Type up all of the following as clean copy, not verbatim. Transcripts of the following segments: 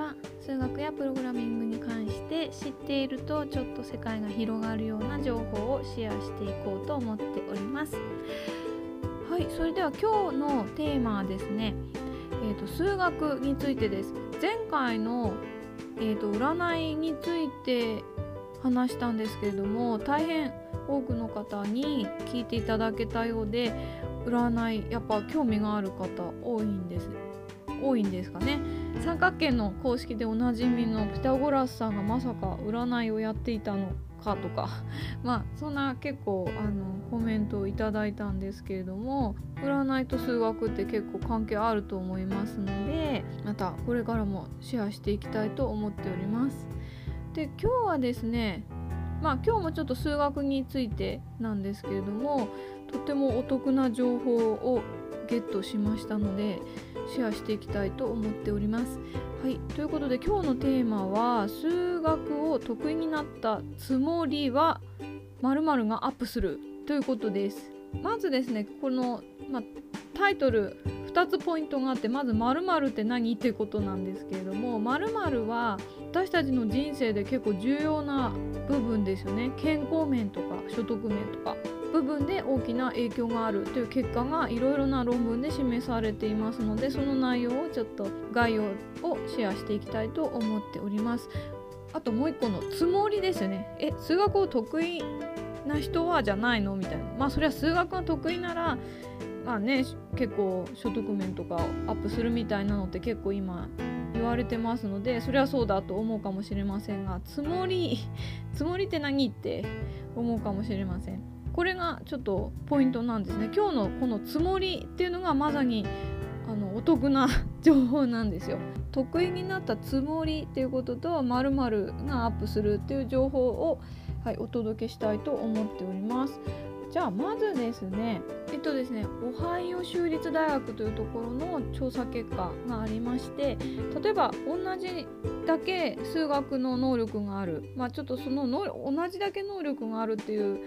は数学やプログラミングに関して知っているとちょっと世界が広がるような情報をシェアしていこうと思っております。はい、それでは今日のテーマはですね、数学についてです。前回の、占いについて話したんですけれども、大変多くの方に聞いていただけたようで、占いやっぱ興味がある方多いんですかね。三角形の公式でおなじみのピタゴラスさんがまさか占いをやっていたのかとかまあそんな結構コメントをいただいたんですけれども、占いと数学って結構関係あると思いますので、またこれからもシェアしていきたいと思っております。で、今日はですね、今日もちょっと数学についてなんですけれども、とてもお得な情報をゲットしましたのでシェアしていきたいと思っております。はい、ということで今日のテーマは、数学を得意になったつもりは○○がアップするということです。まずですね、この、タイトル2つポイントがあって、まず○○って何っていうことなんですけれども、○○は私たちの人生で結構重要な部分ですよね。健康面とか所得面とか部分で大きな影響があるという結果がいろいろな論文で示されていますので、その内容をちょっと概要をシェアしていきたいと思っております。あともう一個のつもりですよね。数学を得意な人はじゃないのみたいな、それは数学が得意なら結構所得面とかをアップするみたいなのって結構今言われてますので、それはそうだと思うかもしれませんが、つもりって何って思うかもしれません。これがちょっとポイントなんですね。今日のこのつもりっていうのがまさにお得な情報なんですよ。得意になったつもりっていうことと○○がアップするっていう情報を、お届けしたいと思っております。じゃあまずですね、オハイオ州立大学というところの調査結果がありまして、例えば同じだけ数学の能力がある、ちょっとその同じだけ能力があるっていう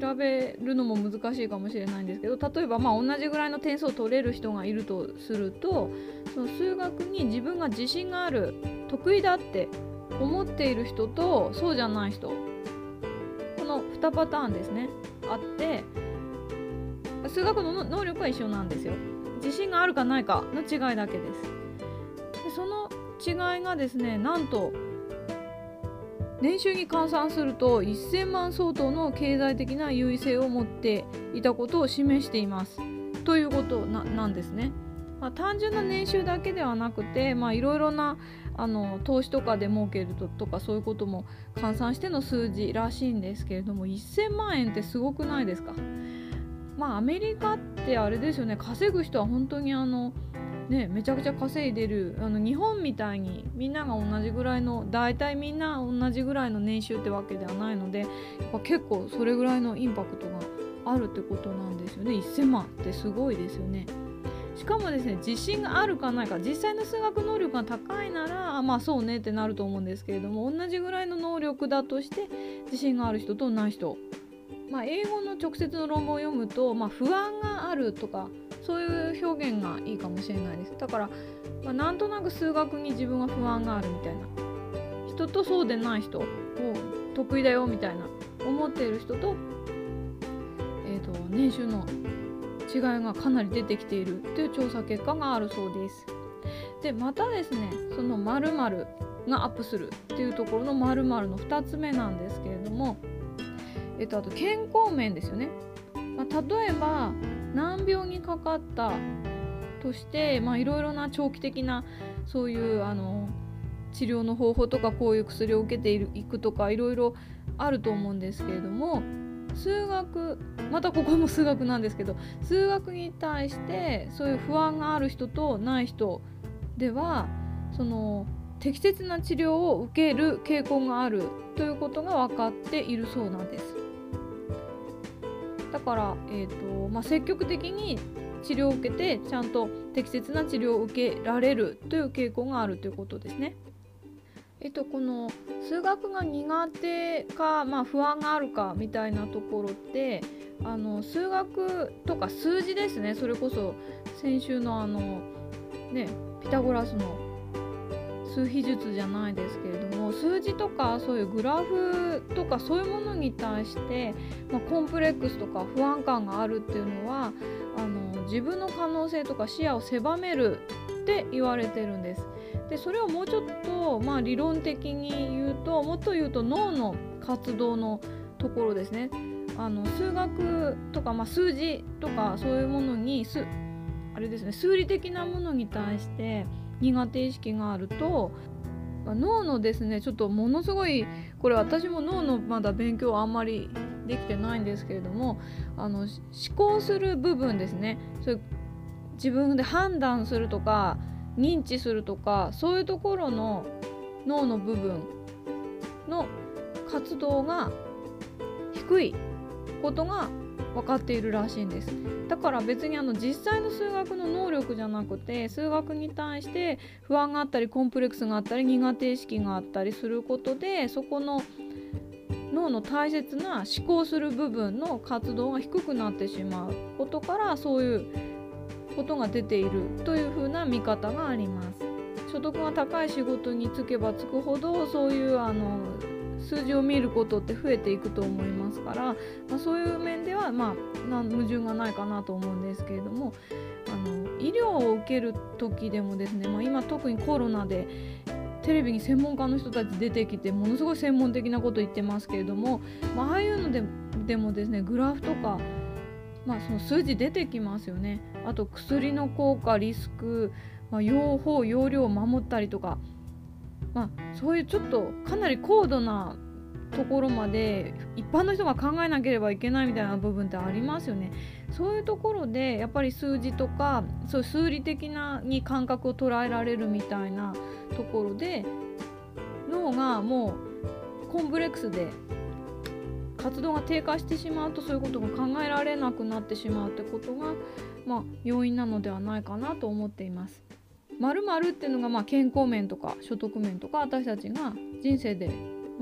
調べるのも難しいかもしれないんですけど、例えば同じぐらいの点数を取れる人がいるとすると、その数学に自分が自信がある、得意だって思っている人とそうじゃない人、この2パターンですねあって、数学の能力は一緒なんですよ。自信があるかないかの違いだけです。で、その違いがですね、なんと年収に換算すると1000万相当の経済的な優位性を持っていたことを示していますということなんですね。単純な年収だけではなくて、いろいろな投資とかで儲けるとかそういうことも換算しての数字らしいんですけれども、1000万円ってすごくないですか。アメリカってあれですよね、稼ぐ人は本当にめちゃくちゃ稼いでる。日本みたいにみんなが同じぐらいの、大体みんな同じぐらいの年収ってわけではないので、やっぱ結構それぐらいのインパクトがあるってことなんですよね。1000万ってすごいですよね。しかもですね、自信があるかないか、実際の数学能力が高いならそうねってなると思うんですけれども、同じぐらいの能力だとして自信がある人とない人、英語の直接の論文を読むと、不安があるとかそういう表現がいいかもしれないです。だから、なんとなく数学に自分は不安があるみたいな人と、そうでない人を得意だよみたいな思っている人と、年収の違いがかなり出てきているという調査結果があるそうです。で、またですね、その○○がアップするっていうところの○○の2つ目なんですけれども、あと健康面ですよね。例えば難病にかかったとして、いろいろな長期的なそういう治療の方法とか、こういう薬を受けていくとかいろいろあると思うんですけれども、数学、またここも数学なんですけど、数学に対してそういう不安がある人とない人では、その適切な治療を受ける傾向があるということが分かっているそうなんです。だから、積極的に治療を受けて、ちゃんと適切な治療を受けられるという傾向があるということですね。この数学が苦手か、不安があるかみたいなところって、数学とか数字ですね。それこそ先週のピタゴラスの数比術じゃないですけれども、数字とかそういうグラフとかそういうものに対して、コンプレックスとか不安感があるっていうのは自分の可能性とか視野を狭めるって言われてるんです。でそれをもうちょっと、理論的に言うと、もっと言うと脳の活動のところですね。数学とか、数字とかそういうものに数理的なものに対して苦手意識があると、脳のですね、ちょっとものすごい、これ私も脳のまだ勉強あんまりできてないんですけれども、思考する部分ですね、自分で判断するとか認知するとかそういうところの脳の部分の活動が低いことが分かっているらしいんです。だから別に実際の数学の能力じゃなくて、数学に対して不安があったりコンプレックスがあったり苦手意識があったりすることで、そこの脳の大切な思考する部分の活動が低くなってしまうことから、そういうことが出ているというふうな見方があります。所得が高い仕事に就けば就くほど、そういう数字を見ることって増えていくと思いますから、そういう面では、矛盾がないかなと思うんですけれども、医療を受ける時でもですね、今特にコロナでテレビに専門家の人たち出てきて、ものすごい専門的なこと言ってますけれども、ああいうのでもですね、グラフとか、その数字出てきますよね。あと薬の効果、リスク、用法、用量を守ったりとか、そういうちょっとかなり高度なところまで一般の人が考えなければいけないみたいな部分ってありますよね。そういうところでやっぱり数字とかそういう数理的なに感覚を捉えられるみたいなところで、脳がもうコンプレックスで活動が低下してしまうと、そういうことが考えられなくなってしまうってことが、要因なのではないかなと思っています。〇〇っていうのが、健康面とか所得面とか私たちが人生で、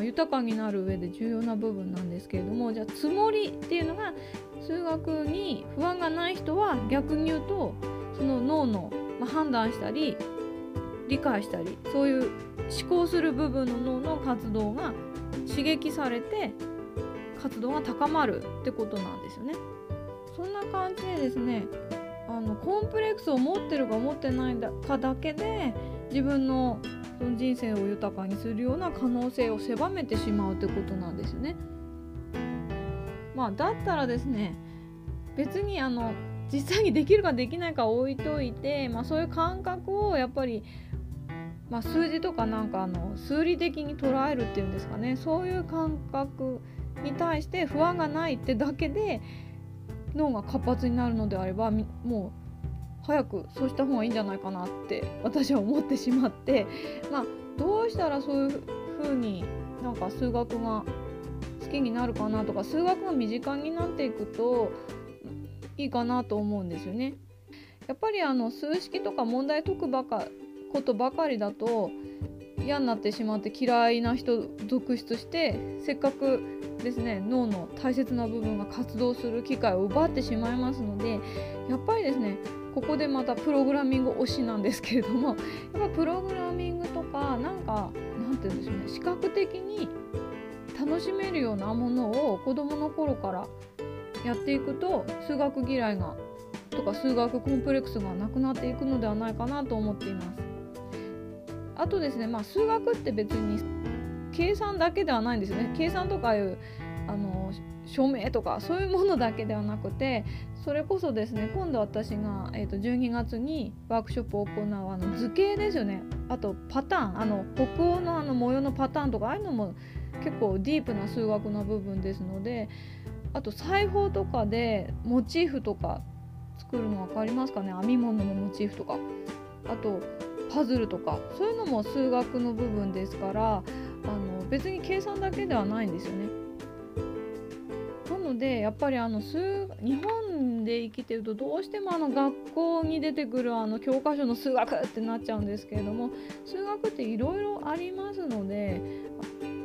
豊かになる上で重要な部分なんですけれども、じゃあつもりっていうのが、数学に不安がない人は逆に言うと、その脳の、判断したり理解したりそういう思考する部分の脳の活動が刺激されて活動が高まるってことなんですよね。そんな感じでですね、コンプレックスを持ってるか持ってないかだけで、自分の人生を豊かにするような可能性を狭めてしまうってことなんですよね。だったらですね、別に実際にできるかできないか置いといて、そういう感覚をやっぱり、数字とか数理的に捉えるっていうんですかね、そういう感覚に対して不安がないってだけで脳が活発になるのであれば、もう早くそうした方がいいんじゃないかなって私は思ってしまって、どうしたらそういう風に数学が好きになるかなとか、数学が身近になっていくといいかなと思うんですよね。やっぱり数式とか問題解くことばかりだと嫌になってしまって、嫌いな人続出して、せっかくですね、脳の大切な部分が活動する機会を奪ってしまいますので、やっぱりですね、ここでまたプログラミング推しなんですけれども、やっぱプログラミングとかなんて言うんでしょうね、視覚的に楽しめるようなものを子どもの頃からやっていくと、数学嫌いがとか数学コンプレックスがなくなっていくのではないかなと思っています。あとですね、数学って別に計算だけではないんですよね。計算とかいう署名とかそういうものだけではなくて、それこそですね、今度私が、12月にワークショップを行う図形ですよね。あとパターン、北欧の模様のパターンとか、ああいうのも結構ディープな数学の部分ですので、あと裁縫とかでモチーフとか作るの分かりますかね。編み物のモチーフとか、あとパズルとか、そういうのも数学の部分ですから、別に計算だけではないんですよね。なのでやっぱり日本で生きてると、どうしても学校に出てくる教科書の数学ってなっちゃうんですけれども、数学っていろいろありますので、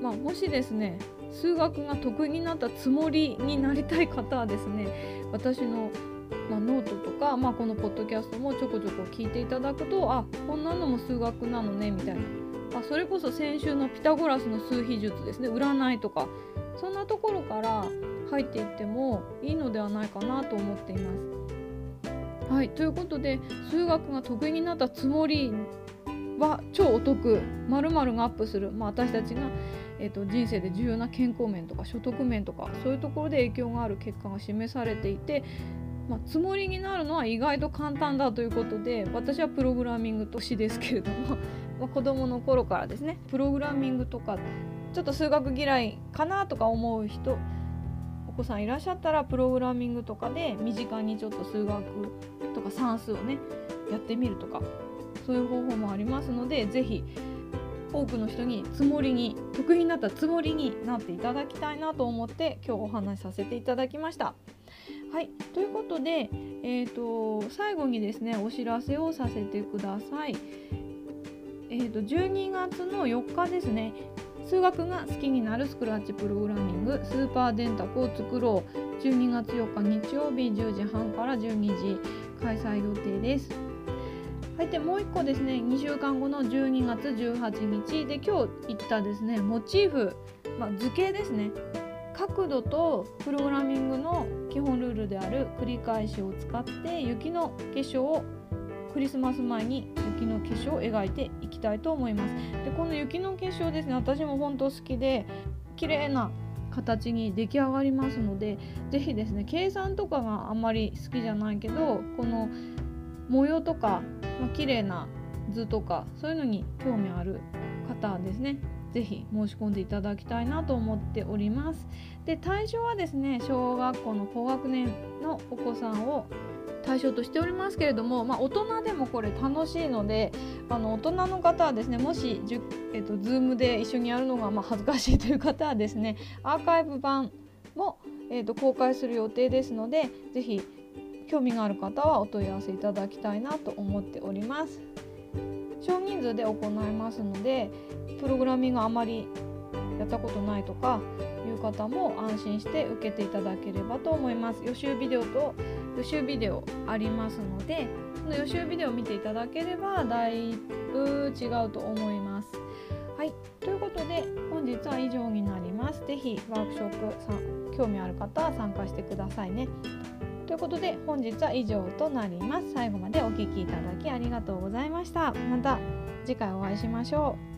もしですね、数学が得意になったつもりになりたい方はですね、私のノートとか、このポッドキャストもちょこちょこ聞いていただくと、こんなのも数学なのねみたいなあ、それこそ先週のピタゴラスの数秘術ですね、占いとかそんなところから入っていってもいいのではないかなと思っています。はい、ということで数学が得意になったつもりは超お得、○○がアップする、私たちが、人生で重要な健康面とか所得面とかそういうところで影響がある結果が示されていて、つもりになるのは意外と簡単だということで、私はプログラミング推しですけれども子どもの頃からですね、プログラミングとかちょっと数学嫌いかなとか思う人、お子さんいらっしゃったらプログラミングとかで身近にちょっと数学とか算数をねやってみるとかそういう方法もありますので、ぜひ多くの人に得意になったつもりになっていただきたいなと思って今日お話しさせていただきました。はい、ということで、最後にですねお知らせをさせてください。12月の4日ですね、数学が好きになるスクラッチプログラミングスーパー電卓を作ろう、12月4日日曜日10時半から12時開催予定です。はい、でもう1個ですね、2週間後の12月18日で今日言ったですねモチーフ、図形ですね、角度とプログラミングの基本ルールである繰り返しを使って雪の結晶を、クリスマス前に雪の結晶を描いていきたいと思います。でこの雪の結晶ですね、私も本当好きで綺麗な形に出来上がりますので、ぜひですね計算とかがあんまり好きじゃないけどこの模様とか、綺麗な図とかそういうのに興味ある方ですね、ぜひ申し込んでいただきたいなと思っております。で対象はですね小学校の高学年のお子さんを対象としておりますけれども、大人でもこれ楽しいので、大人の方はですねもし、Zoom で一緒にやるのが恥ずかしいという方はですねアーカイブ版も、公開する予定ですので、ぜひ興味がある方はお問い合わせいただきたいなと思っております。少人数で行いますので、プログラミングあまりやったことないとかいう方も安心して受けていただければと思います。予習ビデオありますので、その予習ビデオを見ていただければだいぶ違うと思います。はい、ということで本日は以上になります。ぜひワークショップ興味ある方は参加してくださいね。ということで本日は以上となります。最後までお聞きいただきありがとうございました。また次回お会いしましょう。